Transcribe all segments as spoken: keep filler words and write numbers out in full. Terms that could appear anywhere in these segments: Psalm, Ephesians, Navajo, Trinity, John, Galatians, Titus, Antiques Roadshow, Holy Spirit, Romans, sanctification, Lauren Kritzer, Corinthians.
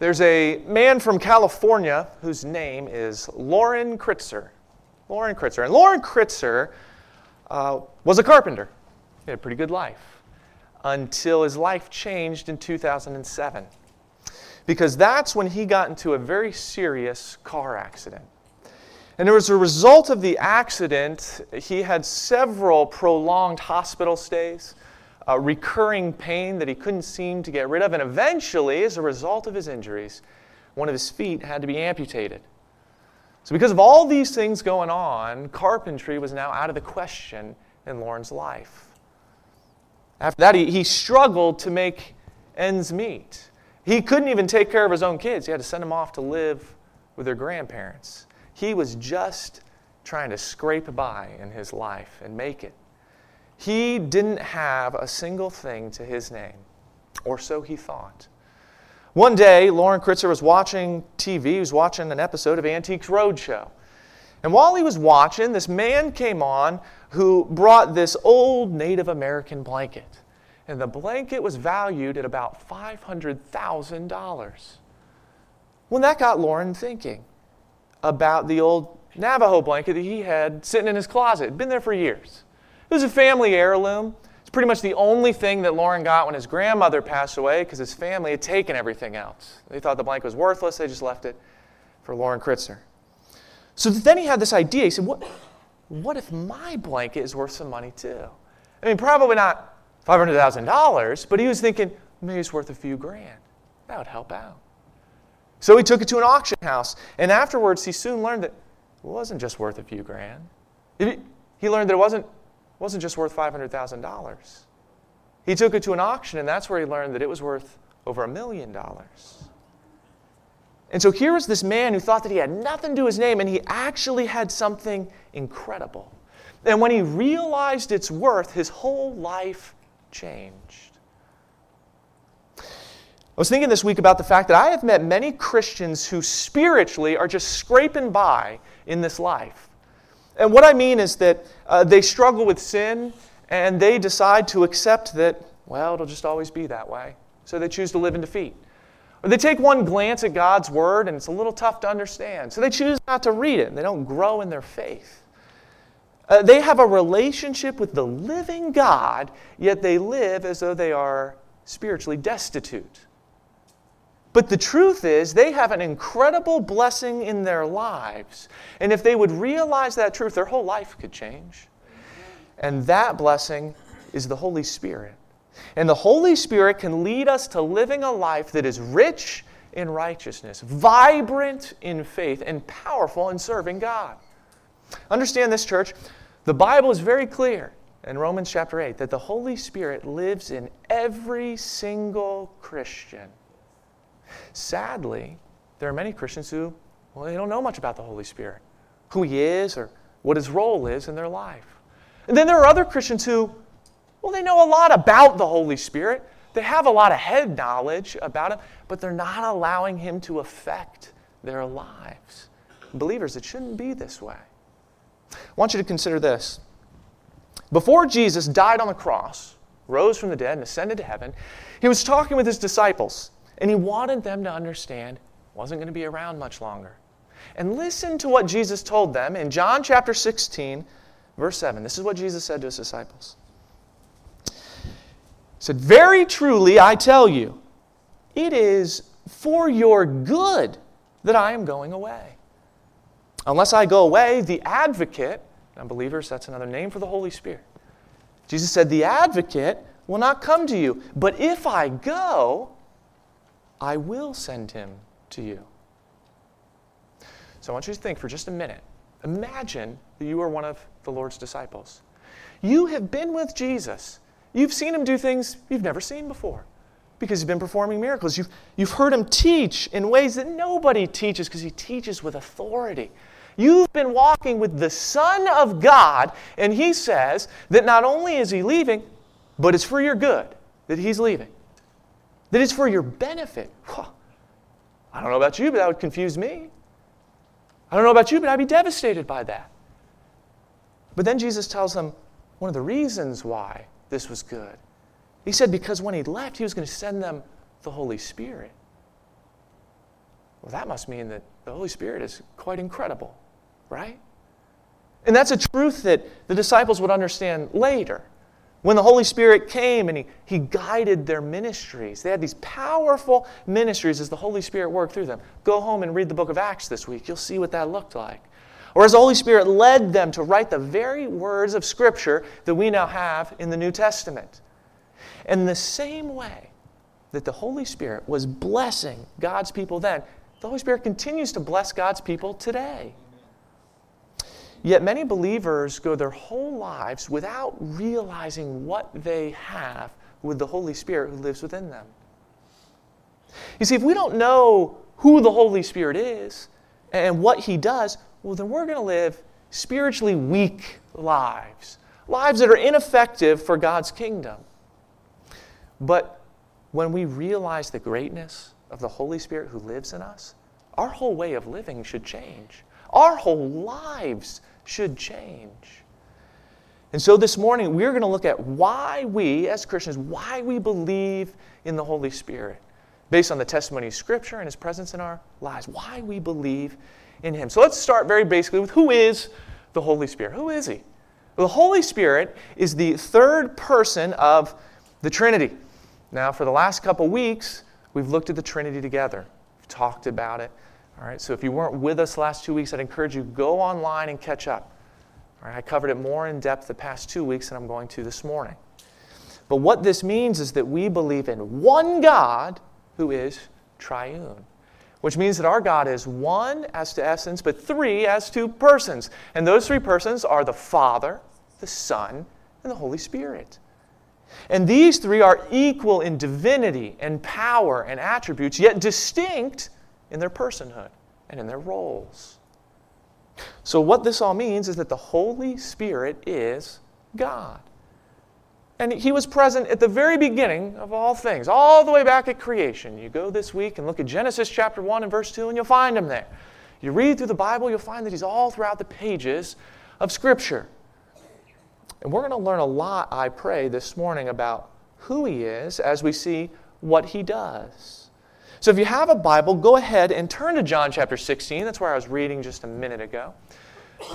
There's a man from California whose name is Lauren Kritzer. Lauren Kritzer. And Lauren Kritzer uh, was a carpenter. He had a pretty good life until his life changed in two thousand seven. Because that's when he got into a very serious car accident. And as a result of the accident, he had several prolonged hospital stays, Uh, recurring pain that he couldn't seem to get rid of, and eventually, as a result of his injuries, one of his feet had to be amputated. So because of all these things going on, carpentry was now out of the question in Lauren's life. After that, he, he struggled to make ends meet. He couldn't even take care of his own kids. He had to send them off to live with their grandparents. He was just trying to scrape by in his life and make it. He didn't have a single thing to his name, or so he thought. One day, Lauren Kritzer was watching T V. He was watching an episode of Antiques Roadshow. And while he was watching, this man came on who brought this old Native American blanket. And the blanket was valued at about five hundred thousand dollars. Well, that got Lauren thinking about the old Navajo blanket that he had sitting in his closet. It had been there for years. It was a family heirloom. It's pretty much the only thing that Lauren got when his grandmother passed away because his family had taken everything else. They thought the blanket was worthless. They just left it for Lauren Kritzer. So then he had this idea. He said, what, what if my blanket is worth some money too? I mean, probably not five hundred thousand dollars, but he was thinking, maybe it's worth a few grand. That would help out. So he took it to an auction house. And afterwards, he soon learned that it wasn't just worth a few grand. It, he learned that it wasn't wasn't just worth five hundred thousand dollars. He took it to an auction, and that's where he learned that it was worth over a million dollars. And so here was this man who thought that he had nothing to his name, and he actually had something incredible. And when he realized its worth, his whole life changed. I was thinking this week about the fact that I have met many Christians who spiritually are just scraping by in this life. And what I mean is that uh, they struggle with sin, and they decide to accept that, well, it'll just always be that way. So they choose to live in defeat. Or they take one glance at God's Word, and it's a little tough to understand. So they choose not to read it, and they don't grow in their faith. Uh, they have a relationship with the living God, yet they live as though they are spiritually destitute. But the truth is, they have an incredible blessing in their lives. And if they would realize that truth, their whole life could change. And that blessing is the Holy Spirit. And the Holy Spirit can lead us to living a life that is rich in righteousness, vibrant in faith, and powerful in serving God. Understand this, church. The Bible is very clear in Romans chapter eight that the Holy Spirit lives in every single Christian. Sadly, there are many Christians who, well, they don't know much about the Holy Spirit, who He is or what His role is in their life. And then there are other Christians who, well, they know a lot about the Holy Spirit. They have a lot of head knowledge about Him, but they're not allowing Him to affect their lives. Believers, it shouldn't be this way. I want you to consider this. Before Jesus died on the cross, rose from the dead, and ascended to heaven, He was talking with His disciples. And He wanted them to understand He wasn't going to be around much longer. And listen to what Jesus told them in John chapter sixteen, verse seven. This is what Jesus said to His disciples. He said, "Very truly I tell you, it is for your good that I am going away. Unless I go away, the advocate," now believers, that's another name for the Holy Spirit. Jesus said, "The advocate will not come to you, but if I go, I will send him to you." So I want you to think for just a minute. Imagine that you are one of the Lord's disciples. You have been with Jesus. You've seen Him do things you've never seen before because He's been performing miracles. You've, you've heard Him teach in ways that nobody teaches because He teaches with authority. You've been walking with the Son of God, and He says that not only is He leaving, but it's for your good that He's leaving. That it's for your benefit. Well, I don't know about you, but that would confuse me. I don't know about you, but I'd be devastated by that. But then Jesus tells them one of the reasons why this was good. He said because when He left, He was going to send them the Holy Spirit. Well, that must mean that the Holy Spirit is quite incredible, right? And that's a truth that the disciples would understand later. When the Holy Spirit came and he, he guided their ministries, they had these powerful ministries as the Holy Spirit worked through them. Go home and read the book of Acts this week. You'll see what that looked like. Or as the Holy Spirit led them to write the very words of Scripture that we now have in the New Testament. In the same way that the Holy Spirit was blessing God's people then, the Holy Spirit continues to bless God's people today. Yet many believers go their whole lives without realizing what they have with the Holy Spirit who lives within them. You see, if we don't know who the Holy Spirit is and what He does, well, then we're going to live spiritually weak lives, lives that are ineffective for God's kingdom. But when we realize the greatness of the Holy Spirit who lives in us, our whole way of living should change. Our whole lives should change. And so this morning, we're going to look at why we, as Christians, why we believe in the Holy Spirit, based on the testimony of Scripture and His presence in our lives, why we believe in Him. So let's start very basically with who is the Holy Spirit? Who is He? Well, the Holy Spirit is the third person of the Trinity. Now, for the last couple weeks, we've looked at the Trinity together. We've talked about it. All right, so if you weren't with us last two weeks, I'd encourage you to go online and catch up. All right, I covered it more in depth the past two weeks than I'm going to this morning. But what this means is that we believe in one God who is triune, which means that our God is one as to essence, but three as to persons. And those three persons are the Father, the Son, and the Holy Spirit. And these three are equal in divinity and power and attributes, yet distinct in their personhood and in their roles. So what this all means is that the Holy Spirit is God. And He was present at the very beginning of all things, all the way back at creation. You go this week and look at Genesis chapter one and verse two, and you'll find Him there. You read through the Bible, you'll find that He's all throughout the pages of Scripture. And we're going to learn a lot, I pray, this morning about who He is as we see what He does. So if you have a Bible, go ahead and turn to John chapter sixteen. That's where I was reading just a minute ago.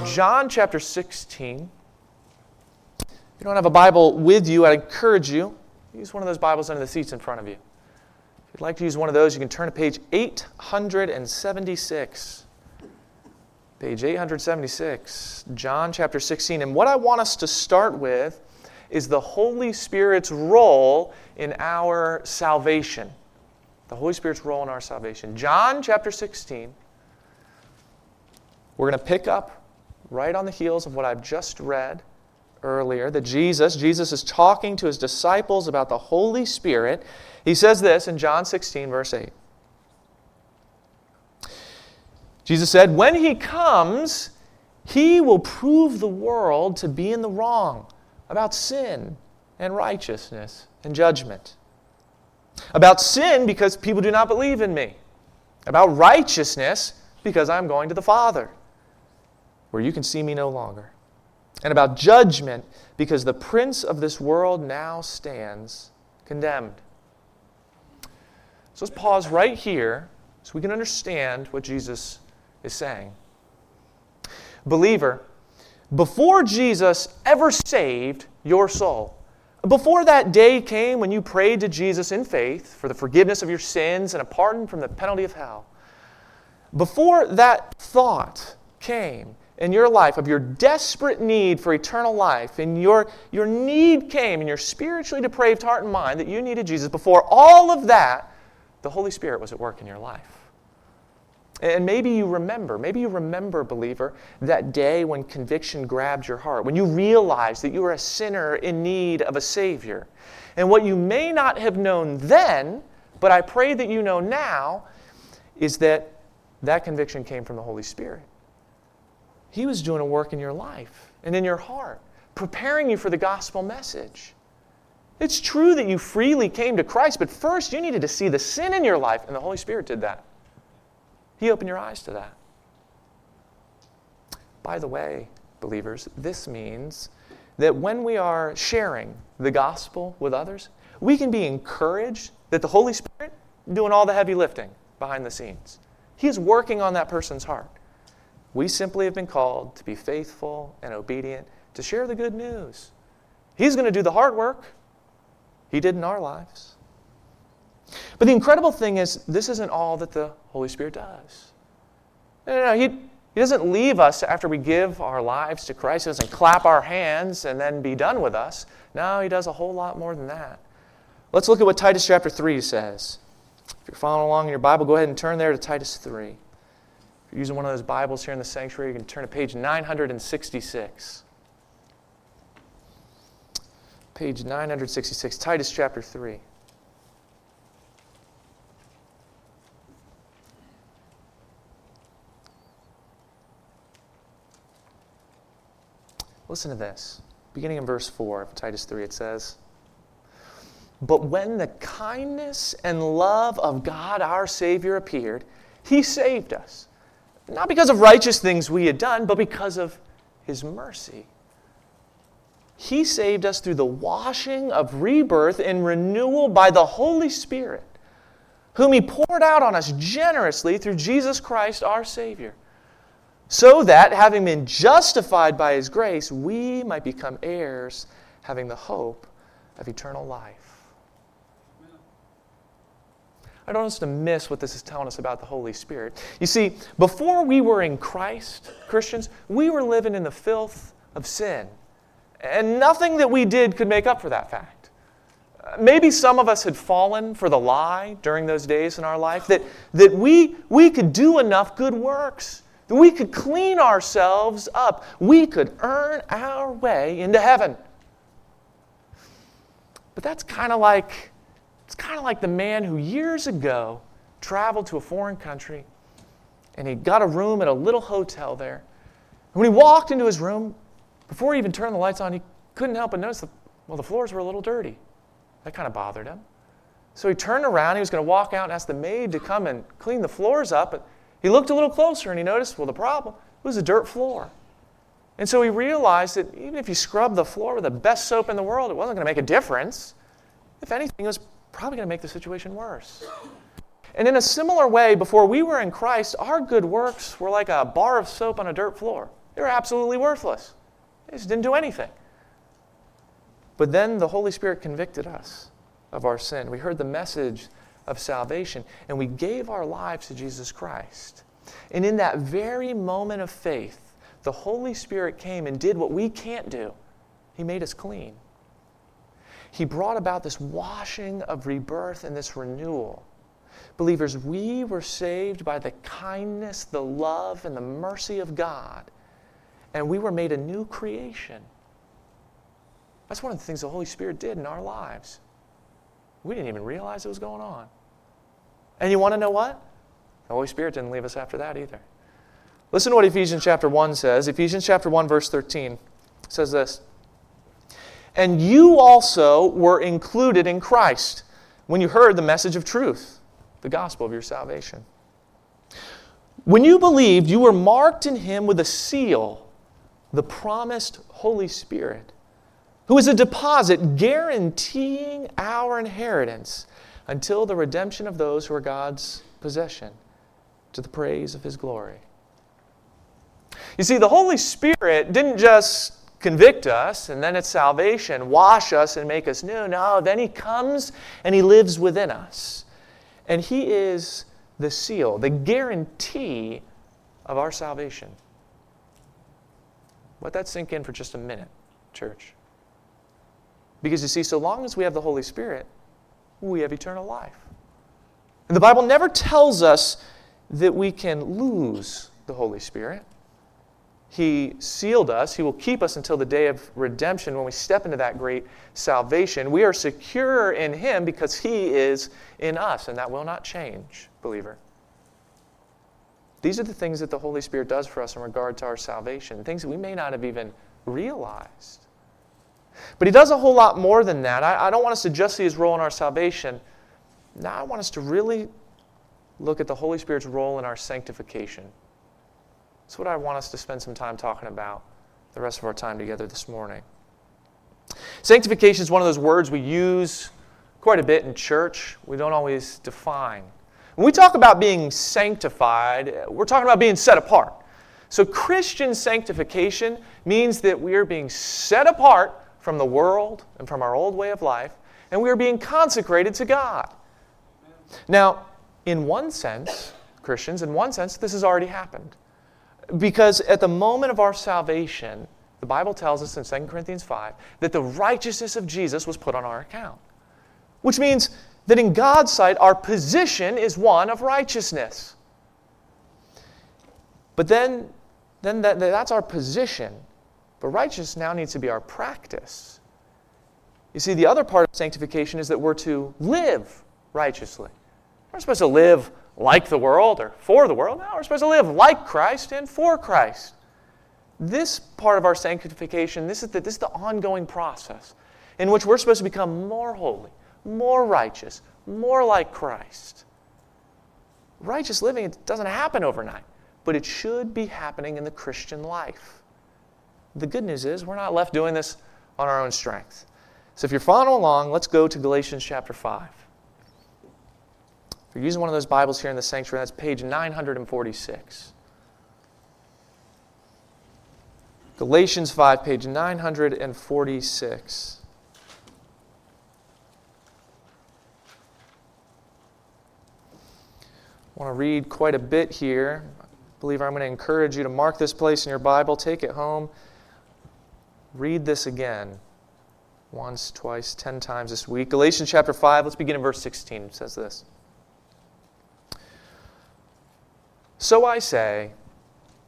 John chapter sixteen. If you don't have a Bible with you, I encourage you, use one of those Bibles under the seats in front of you. If you'd like to use one of those, you can turn to page eight seventy-six. Page eight seventy-six, John chapter sixteen. And what I want us to start with is the Holy Spirit's role in our salvation. The Holy Spirit's role in our salvation. John chapter sixteen. We're going to pick up right on the heels of what I've just read earlier. That Jesus, Jesus is talking to His disciples about the Holy Spirit. He says this in John sixteen, verse eight. Jesus said, "When He comes, He will prove the world to be in the wrong about sin and righteousness and judgment. About sin, because people do not believe in Me. About righteousness, because I'm going to the Father, where you can see Me no longer. And about judgment, because the prince of this world now stands condemned." So let's pause right here so we can understand what Jesus is saying. Believer, before Jesus ever saved your soul, before that day came when you prayed to Jesus in faith for the forgiveness of your sins and a pardon from the penalty of hell, before that thought came in your life of your desperate need for eternal life, and your, your need came in your spiritually depraved heart and mind that you needed Jesus, before all of that, the Holy Spirit was at work in your life. And maybe you remember, maybe you remember, believer, that day when conviction grabbed your heart, when you realized that you were a sinner in need of a Savior. And what you may not have known then, but I pray that you know now, is that that conviction came from the Holy Spirit. He was doing a work in your life and in your heart, preparing you for the gospel message. It's true that you freely came to Christ, but first you needed to see the sin in your life, and the Holy Spirit did that. He opened your eyes to that. By the way, believers, this means that when we are sharing the gospel with others, we can be encouraged that the Holy Spirit is doing all the heavy lifting behind the scenes. He is working on that person's heart. We simply have been called to be faithful and obedient, to share the good news. He's going to do the hard work. He did in our lives. But the incredible thing is, this isn't all that the Holy Spirit does. No, no, no. He, he doesn't leave us after we give our lives to Christ. He doesn't clap our hands and then be done with us. No, He does a whole lot more than that. Let's look at what Titus chapter three says. If you're following along in your Bible, go ahead and turn there to Titus three. If you're using one of those Bibles here in the sanctuary, you can turn to page nine sixty-six. Page nine sixty-six, Titus chapter three. Listen to this. Beginning in verse four of Titus three, it says, "But when the kindness and love of God our Savior appeared, He saved us, not because of righteous things we had done, but because of His mercy. He saved us through the washing of rebirth and renewal by the Holy Spirit, whom He poured out on us generously through Jesus Christ our Savior, so that, having been justified by His grace, we might become heirs, having the hope of eternal life." I don't want us to miss what this is telling us about the Holy Spirit. You see, before we were in Christ, Christians, we were living in the filth of sin. And nothing that we did could make up for that fact. Uh, maybe some of us had fallen for the lie during those days in our life that, that we, we could do enough good works, that we could clean ourselves up, we could earn our way into heaven. But that's kind of like, it's kind of like the man who years ago traveled to a foreign country and he got a room at a little hotel there. And when he walked into his room, before he even turned the lights on, he couldn't help but notice that, well, the floors were a little dirty. That kind of bothered him. So he turned around. He was going to walk out and ask the maid to come and clean the floors up. But he looked a little closer, and he noticed, well, the problem was a dirt floor. And so he realized that even if you scrubbed the floor with the best soap in the world, it wasn't going to make a difference. If anything, it was probably going to make the situation worse. And in a similar way, before we were in Christ, our good works were like a bar of soap on a dirt floor. They were absolutely worthless. They just didn't do anything. But then the Holy Spirit convicted us of our sin. We heard the message of salvation, and we gave our lives to Jesus Christ. And in that very moment of faith, the Holy Spirit came and did what we can't do. He made us clean. He brought about this washing of rebirth and this renewal. Believers, we were saved by the kindness, the love, and the mercy of God. And we were made a new creation. That's one of the things the Holy Spirit did in our lives. We didn't even realize it was going on. And you want to know what? The Holy Spirit didn't leave us after that either. Listen to what Ephesians chapter one says. Ephesians chapter one, verse thirteen says this, "And you also were included in Christ when you heard the message of truth, the gospel of your salvation. When you believed, you were marked in Him with a seal, the promised Holy Spirit, who is a deposit guaranteeing our inheritance until the redemption of those who are God's possession, to the praise of His glory." You see, the Holy Spirit didn't just convict us and then at salvation wash us and make us new. No, then He comes and He lives within us. And He is the seal, the guarantee of our salvation. Let that sink in for just a minute, church. Because you see, so long as we have the Holy Spirit, we have eternal life. And the Bible never tells us that we can lose the Holy Spirit. He sealed us. He will keep us until the day of redemption when we step into that great salvation. We are secure in Him because He is in us, and that will not change, believer. These are the things that the Holy Spirit does for us in regard to our salvation, things that we may not have even realized. But He does a whole lot more than that. I, I don't want us to just see His role in our salvation. No, I want us to really look at the Holy Spirit's role in our sanctification. That's what I want us to spend some time talking about the rest of our time together this morning. Sanctification is one of those words we use quite a bit in church. We don't always define. When we talk about being sanctified, we're talking about being set apart. So Christian sanctification means that we are being set apart from the world and from our old way of life, and we are being consecrated to God. Now, in one sense, Christians, in one sense, this has already happened. Because at the moment of our salvation, the Bible tells us in Second Corinthians five that the righteousness of Jesus was put on our account. Which means that in God's sight, our position is one of righteousness. But then, then that, that's our position. But righteousness now needs to be our practice. You see, the other part of sanctification is that we're to live righteously. We're supposed to live like the world or for the world. No, we're supposed to live like Christ and for Christ. This part of our sanctification, this is the, this is the ongoing process in which we're supposed to become more holy, more righteous, more like Christ. Righteous living, it doesn't happen overnight, but it should be happening in the Christian life. The good news is we're not left doing this on our own strength. So if you're following along, let's go to Galatians chapter five. If you're using one of those Bibles here in the sanctuary, that's page nine forty-six. Galatians five, page nine forty-six. I want to read quite a bit here. I believe I'm going to encourage you to mark this place in your Bible, take it home, read this again once, twice, ten times this week. Galatians chapter five, let's begin in verse sixteen. It says this. So I say,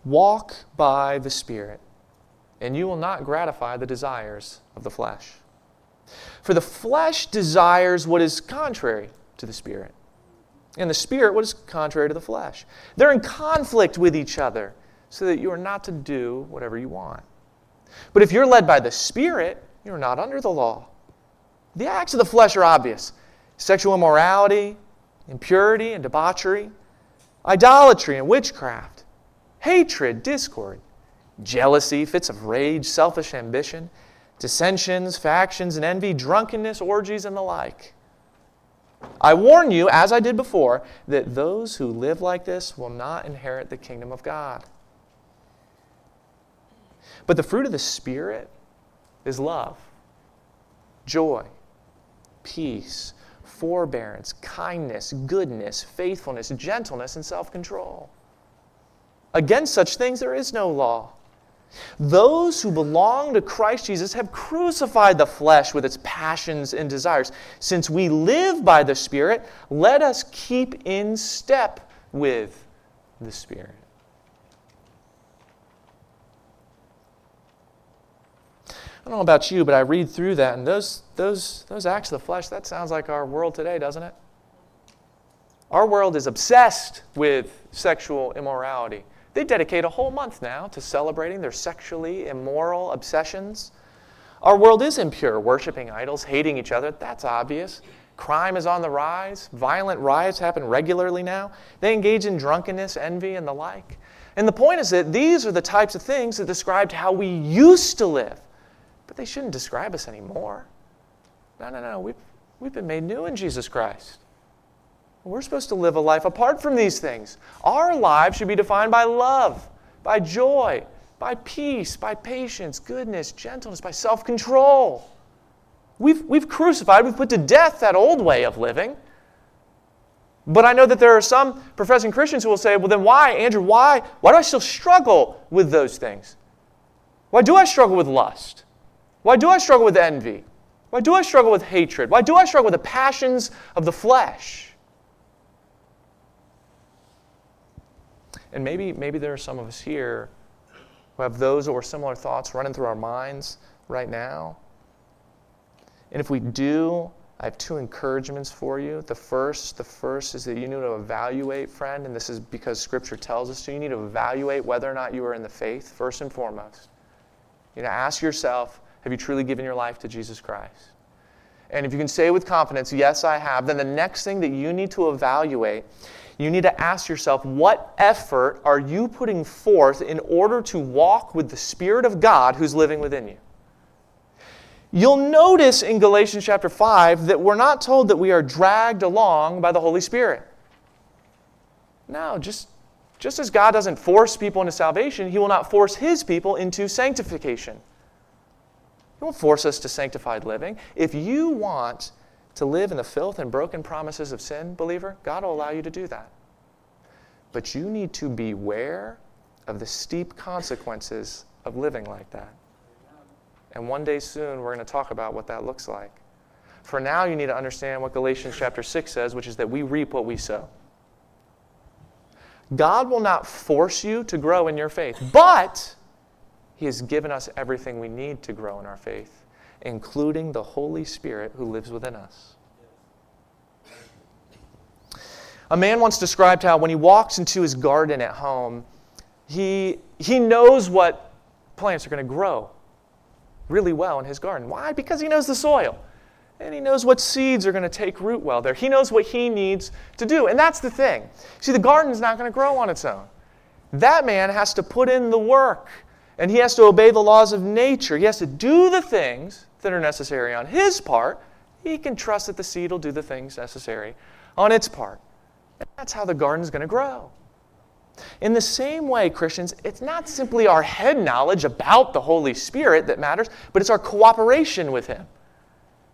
walk by the Spirit, and you will not gratify the desires of the flesh. For the flesh desires what is contrary to the Spirit, and the Spirit what is contrary to the flesh. They're in conflict with each other, so that you are not to do whatever you want. But if you're led by the Spirit, you're not under the law. The acts of the flesh are obvious. Sexual immorality, impurity and debauchery, idolatry and witchcraft, hatred, discord, jealousy, fits of rage, selfish ambition, dissensions, factions and envy, drunkenness, orgies, and the like. I warn you, as I did before, that those who live like this will not inherit the kingdom of God. But the fruit of the Spirit is love, joy, peace, forbearance, kindness, goodness, faithfulness, gentleness, and self-control. Against such things there is no law. Those who belong to Christ Jesus have crucified the flesh with its passions and desires. Since we live by the Spirit, let us keep in step with the Spirit. I don't know about you, but I read through that, and those those those acts of the flesh, that sounds like our world today, doesn't it? Our world is obsessed with sexual immorality. They dedicate a whole month now to celebrating their sexually immoral obsessions. Our world is impure, worshiping idols, hating each other. That's obvious. Crime is on the rise. Violent riots happen regularly now. They engage in drunkenness, envy, and the like. And the point is that these are the types of things that described how we used to live. But they shouldn't describe us anymore. No, no, no. We've, we've been made new in Jesus Christ. We're supposed to live a life apart from these things. Our lives should be defined by love, by joy, by peace, by patience, goodness, gentleness, by self-control. We've, we've crucified, we've put to death that old way of living. But I know that there are some professing Christians who will say, well, then why, Andrew, why, why do I still struggle with those things? Why do I struggle with lust? Why do I struggle with envy? Why do I struggle with hatred? Why do I struggle with the passions of the flesh? And maybe, maybe there are some of us here who have those or similar thoughts running through our minds right now. And if we do, I have two encouragements for you. The first, the first is that you need to evaluate, friend, and this is because Scripture tells us to. You need to evaluate whether or not you are in the faith, first and foremost. You know, ask yourself, have you truly given your life to Jesus Christ? And if you can say with confidence, yes, I have, then the next thing that you need to evaluate, you need to ask yourself, what effort are you putting forth in order to walk with the Spirit of God who's living within you? You'll notice in Galatians chapter five that we're not told that we are dragged along by the Holy Spirit. No, just, just as God doesn't force people into salvation, He will not force His people into sanctification. He won't force us to sanctified living. If you want to live in the filth and broken promises of sin, believer, God will allow you to do that. But you need to beware of the steep consequences of living like that. And one day soon, we're going to talk about what that looks like. For now, you need to understand what Galatians chapter six says, which is that we reap what we sow. God will not force you to grow in your faith, but He has given us everything we need to grow in our faith, including the Holy Spirit who lives within us. A man once described how when he walks into his garden at home, he, he knows what plants are going to grow really well in his garden. Why? Because he knows the soil. And he knows what seeds are going to take root well there. He knows what he needs to do. And that's the thing. See, the garden's not going to grow on its own. That man has to put in the work. And he has to obey the laws of nature. He has to do the things that are necessary on his part. He can trust that the seed will do the things necessary on its part. And that's how the garden's going to grow. In the same way, Christians, it's not simply our head knowledge about the Holy Spirit that matters, but it's our cooperation with Him.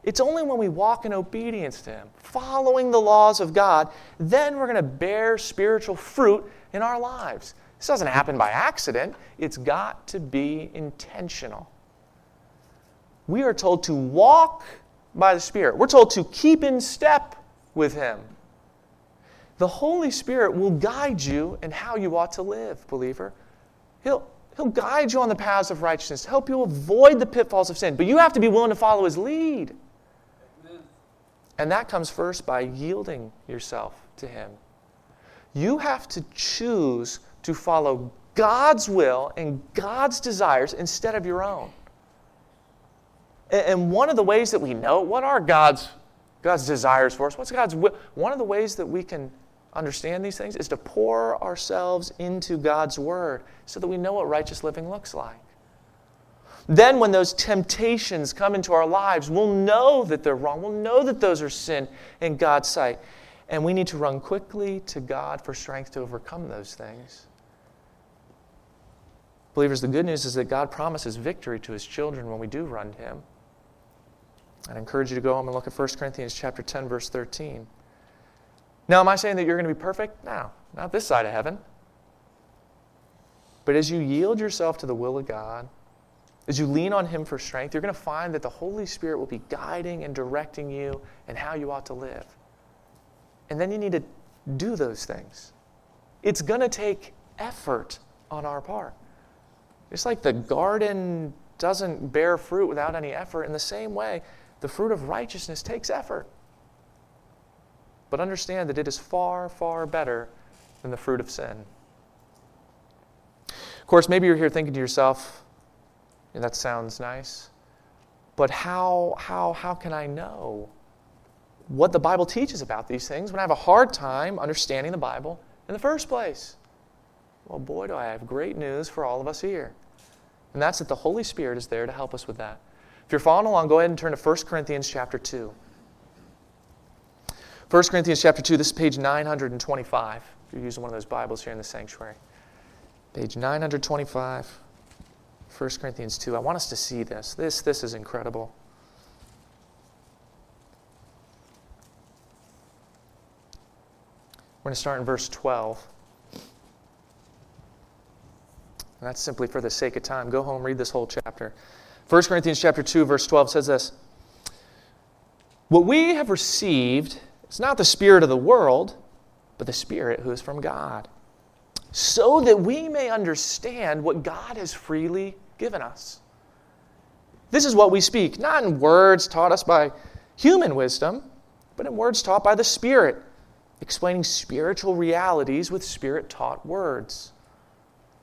It's only when we walk in obedience to Him, following the laws of God, then we're going to bear spiritual fruit in our lives. This doesn't happen by accident. It's got to be intentional. We are told to walk by the Spirit. We're told to keep in step with Him. The Holy Spirit will guide you in how you ought to live, believer. He'll, he'll guide you on the paths of righteousness, help you avoid the pitfalls of sin. But you have to be willing to follow His lead. Amen. And that comes first by yielding yourself to Him. You have to choose to follow God's will and God's desires instead of your own. And one of the ways that we know what are God's, God's desires for us, what's God's will, one of the ways that we can understand these things is to pour ourselves into God's Word so that we know what righteous living looks like. Then when those temptations come into our lives, we'll know that they're wrong. We'll know that those are sin in God's sight. And we need to run quickly to God for strength to overcome those things. Believers, the good news is that God promises victory to His children when we do run to Him. I'd encourage you to go home and look at First Corinthians chapter ten, verse thirteen. Now, am I saying that you're going to be perfect? No, not this side of heaven. But as you yield yourself to the will of God, as you lean on Him for strength, you're going to find that the Holy Spirit will be guiding and directing you in how you ought to live. And then you need to do those things. It's going to take effort on our part. It's like the garden doesn't bear fruit without any effort. In the same way, the fruit of righteousness takes effort. But understand that it is far, far better than the fruit of sin. Of course, maybe you're here thinking to yourself, yeah, that sounds nice, but how, how, how can I know what the Bible teaches about these things when I have a hard time understanding the Bible in the first place? Well, boy, do I have great news for all of us here. And that's that the Holy Spirit is there to help us with that. If you're following along, go ahead and turn to First Corinthians chapter two. First Corinthians chapter two, this is page nine twenty-five. If you're using one of those Bibles here in the sanctuary. Page nine twenty-five, First Corinthians two. I want us to see this. This, this is incredible. We're going to start in verse twelve. And that's simply for the sake of time. Go home, read this whole chapter. First Corinthians chapter two, verse twelve says this. What we have received is not the spirit of the world, but the Spirit who is from God, so that we may understand what God has freely given us. This is what we speak, not in words taught us by human wisdom, but in words taught by the Spirit, explaining spiritual realities with Spirit-taught words.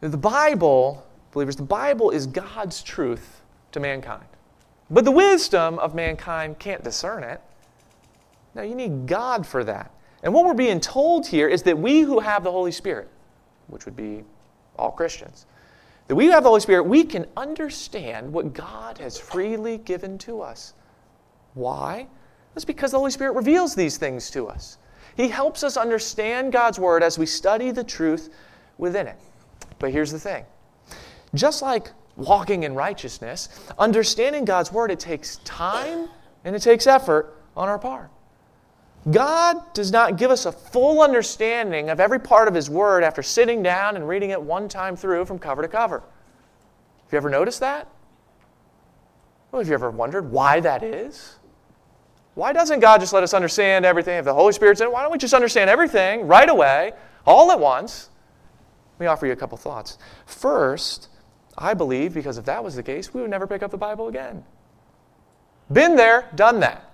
The Bible, believers, the Bible is God's truth to mankind. But the wisdom of mankind can't discern it. No, you need God for that. And what we're being told here is that we who have the Holy Spirit, which would be all Christians, that we who have the Holy Spirit, we can understand what God has freely given to us. Why? That's because the Holy Spirit reveals these things to us. He helps us understand God's Word as we study the truth within it. But here's the thing. Just like walking in righteousness, understanding God's Word, it takes time and it takes effort on our part. God does not give us a full understanding of every part of His Word after sitting down and reading it one time through from cover to cover. Have you ever noticed that? Well, have you ever wondered why that is? Why doesn't God just let us understand everything? If the Holy Spirit's in it, why don't we just understand everything right away, all at once? Let me offer you a couple thoughts. First, I believe, because if that was the case, we would never pick up the Bible again. Been there, done that,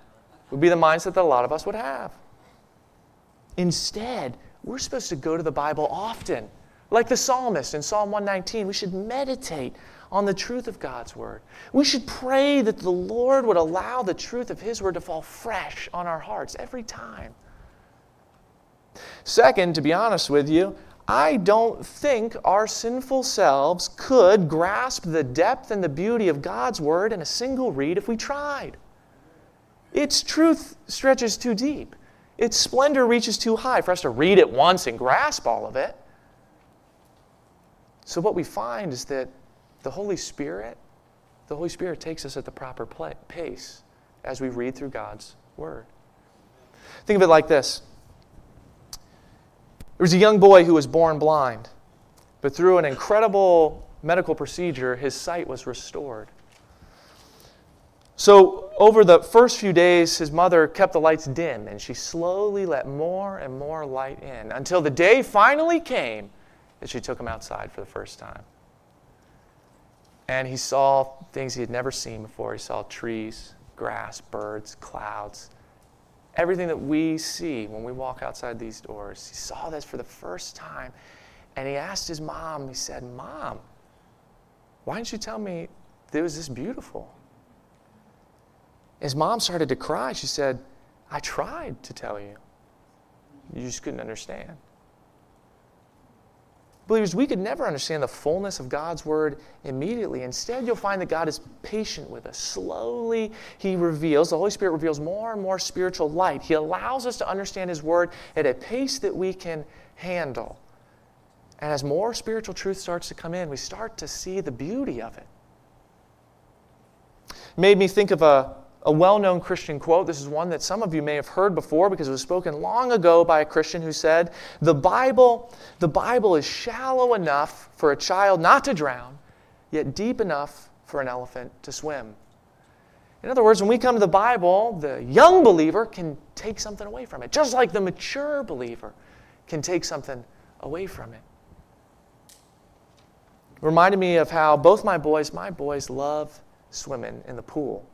would be the mindset that a lot of us would have. Instead, we're supposed to go to the Bible often. Like the psalmist in Psalm one nineteen, we should meditate on the truth of God's Word. We should pray that the Lord would allow the truth of His Word to fall fresh on our hearts every time. Second, to be honest with you, I don't think our sinful selves could grasp the depth and the beauty of God's Word in a single read if we tried. Its truth stretches too deep. Its splendor reaches too high for us to read it once and grasp all of it. So what we find is that the Holy Spirit, the Holy Spirit takes us at the proper pace as we read through God's Word. Think of it like this. There was a young boy who was born blind, but through an incredible medical procedure, his sight was restored. So over the first few days, his mother kept the lights dim, and she slowly let more and more light in until the day finally came that she took him outside for the first time. And he saw things he had never seen before. He saw trees, grass, birds, clouds. Everything that we see when we walk outside these doors. He saw this for the first time, and he asked his mom, he said, "Mom, why didn't you tell me that it was this beautiful?" His mom started to cry. She said, "I tried to tell you. You just couldn't understand." Believers, we could never understand the fullness of God's Word immediately. Instead, you'll find that God is patient with us. Slowly, He reveals, the Holy Spirit reveals more and more spiritual light. He allows us to understand His Word at a pace that we can handle. And as more spiritual truth starts to come in, we start to see the beauty of it. Made me think of a, a well-known Christian quote. This is one that some of you may have heard before because it was spoken long ago by a Christian who said, the Bible, the Bible is shallow enough for a child not to drown, yet deep enough for an elephant to swim. In other words, when we come to the Bible, the young believer can take something away from it, just like the mature believer can take something away from it. It reminded me of how both my boys, my boys love swimming in the pool.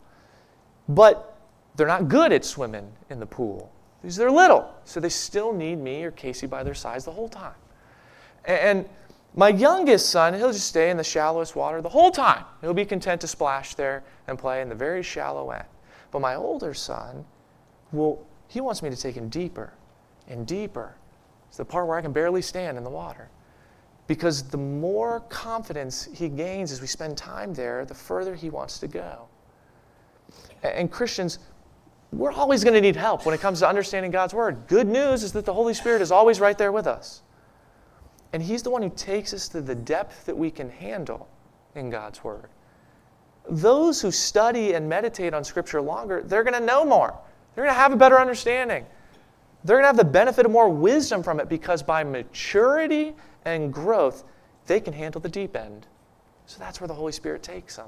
But they're not good at swimming in the pool because they're little. So they still need me or Casey by their sides the whole time. And my youngest son, he'll just stay in the shallowest water the whole time. He'll be content to splash there and play in the very shallow end. But my older son, well, he wants me to take him deeper and deeper. It's the part where I can barely stand in the water. Because the more confidence he gains as we spend time there, the further he wants to go. And Christians, we're always going to need help when it comes to understanding God's Word. Good news is that the Holy Spirit is always right there with us. And He's the one who takes us to the depth that we can handle in God's Word. Those who study and meditate on Scripture longer, they're going to know more. They're going to have a better understanding. They're going to have the benefit of more wisdom from it because by maturity and growth, they can handle the deep end. So that's where the Holy Spirit takes them.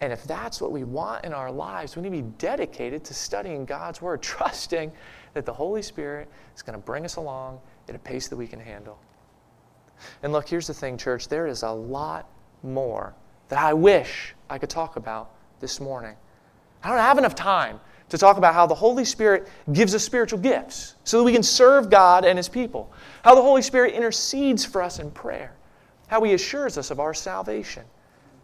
And if that's what we want in our lives, we need to be dedicated to studying God's Word, trusting that the Holy Spirit is going to bring us along at a pace that we can handle. And look, here's the thing, church. There is a lot more that I wish I could talk about this morning. I don't have enough time to talk about how the Holy Spirit gives us spiritual gifts so that we can serve God and His people. How the Holy Spirit intercedes for us in prayer. How He assures us of our salvation.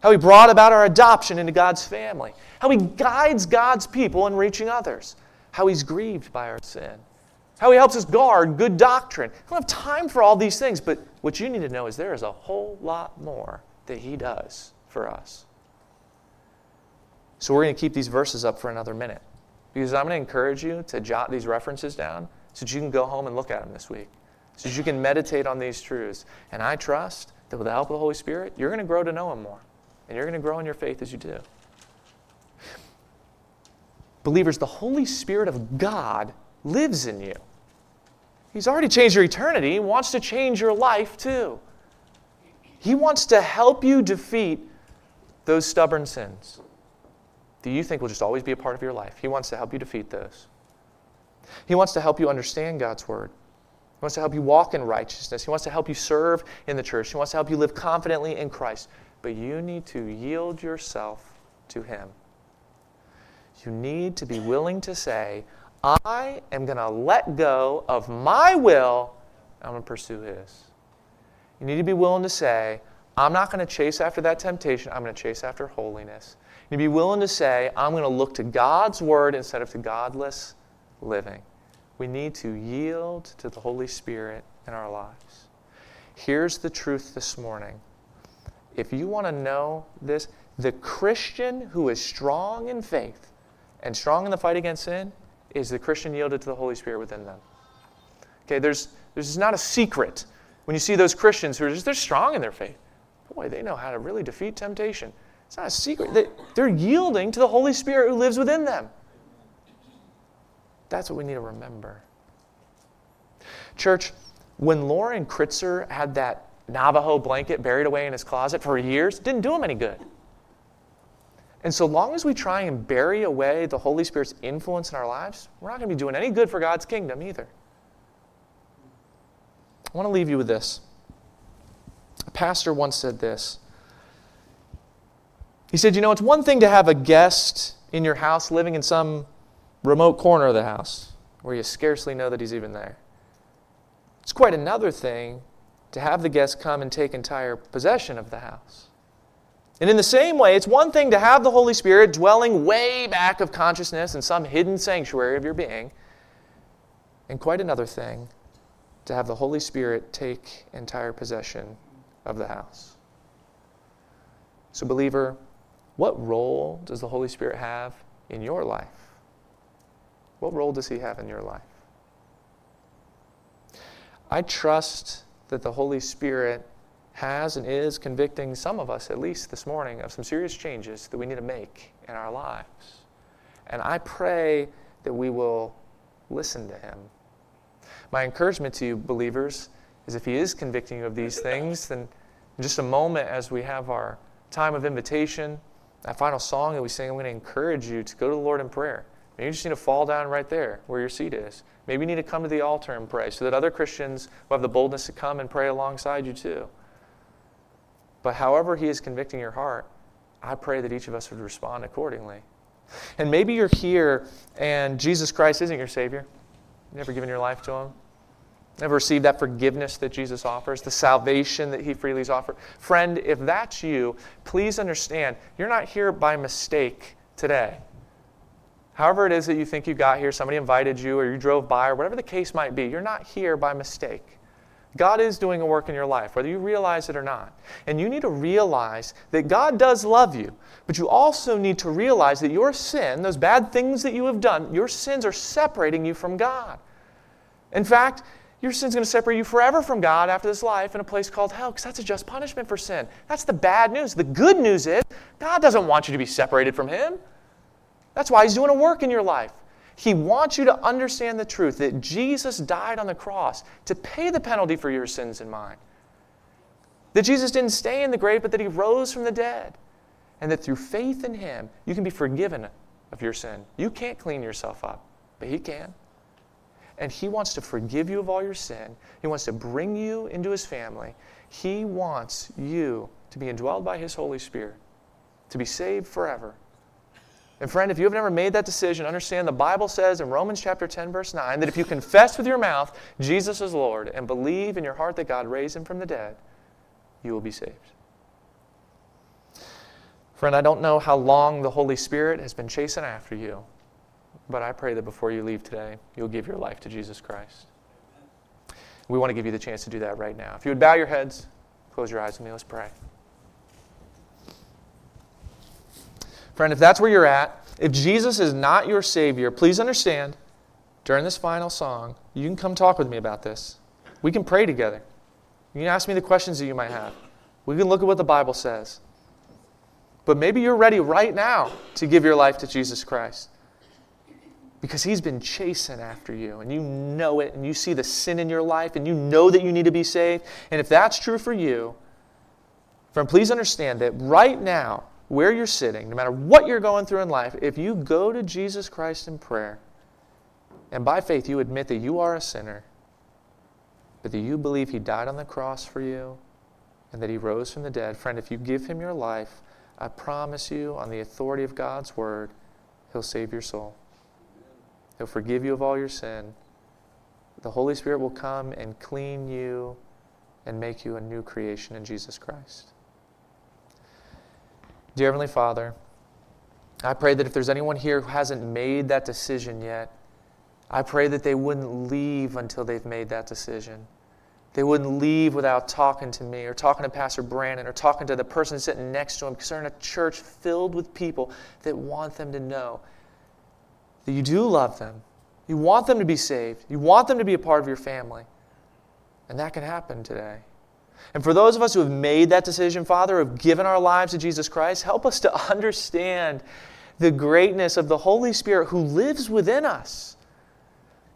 How He brought about our adoption into God's family. How He guides God's people in reaching others. How He's grieved by our sin. How He helps us guard good doctrine. I don't have time for all these things, but what you need to know is there is a whole lot more that He does for us. So we're going to keep these verses up for another minute, because I'm going to encourage you to jot these references down so that you can go home and look at them this week, so that you can meditate on these truths. And I trust that with the help of the Holy Spirit, you're going to grow to know Him more, and you're going to grow in your faith as you do. Believers, the Holy Spirit of God lives in you. He's already changed your eternity. He wants to change your life too. He wants to help you defeat those stubborn sins that you think will just always be a part of your life. He wants to help you defeat those. He wants to help you understand God's Word. He wants to help you walk in righteousness. He wants to help you serve in the church. He wants to help you live confidently in Christ. But you need to yield yourself to Him. You need to be willing to say, I am going to let go of my will. I'm going to pursue His. You need to be willing to say, I'm not going to chase after that temptation. I'm going to chase after holiness. You need to be willing to say, I'm going to look to God's Word instead of to godless living. We need to yield to the Holy Spirit in our lives. Here's the truth this morning. If you want to know this, the Christian who is strong in faith and strong in the fight against sin is the Christian yielded to the Holy Spirit within them. Okay, there's there's not a secret. When you see those Christians who are just, they're strong in their faith. Boy, they know how to really defeat temptation. It's not a secret. They, they're yielding to the Holy Spirit who lives within them. That's what we need to remember. Church, when Lauren Kritzer had that Navajo blanket buried away in his closet for years, it didn't do him any good. And so long as we try and bury away the Holy Spirit's influence in our lives, we're not going to be doing any good for God's kingdom either. I want to leave you with this. A pastor once said this. He said, you know, it's one thing to have a guest in your house living in some remote corner of the house where you scarcely know that he's even there. It's quite another thing to have the guest come and take entire possession of the house. And in the same way, it's one thing to have the Holy Spirit dwelling way back of consciousness in some hidden sanctuary of your being, and quite another thing to have the Holy Spirit take entire possession of the house. So, believer, what role does the Holy Spirit have in your life? What role does He have in your life? I trust that the Holy Spirit has and is convicting some of us, at least this morning, of some serious changes that we need to make in our lives. And I pray that we will listen to Him. My encouragement to you, believers, is if He is convicting you of these things, then in just a moment as we have our time of invitation, that final song that we sing, I'm going to encourage you to go to the Lord in prayer. Maybe you just need to fall down right there where your seat is. Maybe you need to come to the altar and pray so that other Christians will have the boldness to come and pray alongside you too. But however He is convicting your heart, I pray that each of us would respond accordingly. And maybe you're here and Jesus Christ isn't your Savior. You've never given your life to Him. Never received that forgiveness that Jesus offers, the salvation that He freely offers. Friend, if that's you, please understand, you're not here by mistake today. However it is that you think you got here, somebody invited you or you drove by or whatever the case might be, you're not here by mistake. God is doing a work in your life, whether you realize it or not. And you need to realize that God does love you, but you also need to realize that your sin, those bad things that you have done, your sins are separating you from God. In fact, your sin's going to separate you forever from God after this life in a place called hell, because that's a just punishment for sin. That's the bad news. The good news is God doesn't want you to be separated from Him. That's why He's doing a work in your life. He wants you to understand the truth that Jesus died on the cross to pay the penalty for your sins and mine. That Jesus didn't stay in the grave, but that He rose from the dead. And that through faith in Him, you can be forgiven of your sin. You can't clean yourself up, but He can. And He wants to forgive you of all your sin. He wants to bring you into His family. He wants you to be indwelled by His Holy Spirit, to be saved forever. And friend, if you have never made that decision, understand the Bible says in Romans chapter ten, verse nine, that if you confess with your mouth Jesus is Lord and believe in your heart that God raised him from the dead, you will be saved. Friend, I don't know how long the Holy Spirit has been chasing after you, but I pray that before you leave today, you'll give your life to Jesus Christ. We want to give you the chance to do that right now. If you would bow your heads, close your eyes with me, let's pray. Friend, if that's where you're at, if Jesus is not your Savior, please understand, during this final song, you can come talk with me about this. We can pray together. You can ask me the questions that you might have. We can look at what the Bible says. But maybe you're ready right now to give your life to Jesus Christ because he's been chasing after you, and you know it, and you see the sin in your life, and you know that you need to be saved. And if that's true for you, friend, please understand that right now, where you're sitting, no matter what you're going through in life, if you go to Jesus Christ in prayer and by faith you admit that you are a sinner, but that you believe he died on the cross for you and that he rose from the dead, friend, if you give him your life, I promise you on the authority of God's word, he'll save your soul. He'll forgive you of all your sin. The Holy Spirit will come and clean you and make you a new creation in Jesus Christ. Dear Heavenly Father, I pray that if there's anyone here who hasn't made that decision yet, I pray that they wouldn't leave until they've made that decision. They wouldn't leave without talking to me or talking to Pastor Brandon or talking to the person sitting next to him, because they're in a church filled with people that want them to know that you do love them. You want them to be saved. You want them to be a part of your family. And that can happen today. And for those of us who have made that decision, Father, who have given our lives to Jesus Christ, help us to understand the greatness of the Holy Spirit who lives within us.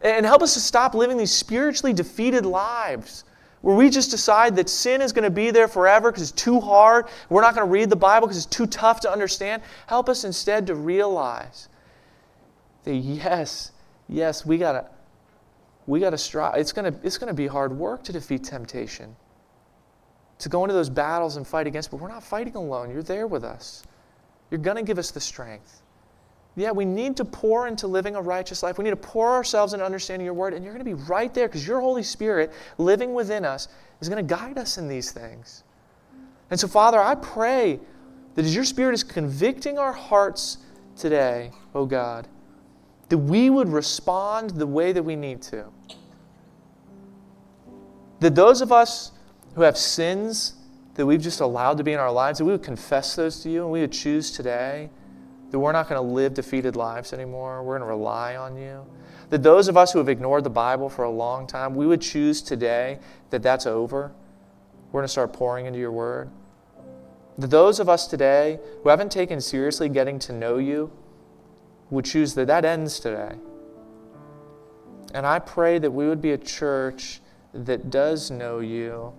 And help us to stop living these spiritually defeated lives where we just decide that sin is going to be there forever because it's too hard. We're not going to read the Bible because it's too tough to understand. Help us instead to realize that yes, yes, we gotta, we gotta strive. It's gonna, it's gonna be hard work to defeat temptation, to go into those battles and fight against, but we're not fighting alone. You're there with us. You're going to give us the strength. Yeah, we need to pour into living a righteous life. We need to pour ourselves into understanding your word, and you're going to be right there because your Holy Spirit living within us is going to guide us in these things. And so, Father, I pray that as your Spirit is convicting our hearts today, oh God, that we would respond the way that we need to. That those of us who have sins that we've just allowed to be in our lives, that we would confess those to you, and we would choose today that we're not going to live defeated lives anymore. We're going to rely on you. That those of us who have ignored the Bible for a long time, we would choose today that that's over. We're going to start pouring into your word. That those of us today who haven't taken seriously getting to know you would choose that that ends today. And I pray that we would be a church that does know you,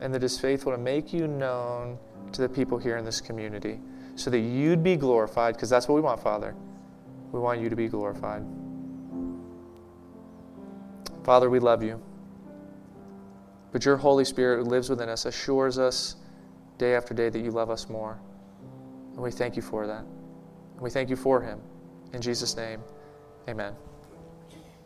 and that is faithful to make you known to the people here in this community so that you'd be glorified, because that's what we want, Father. We want you to be glorified. Father, we love you. But your Holy Spirit who lives within us assures us day after day that you love us more. And we thank you for that. And we thank you for him. In Jesus' name, amen.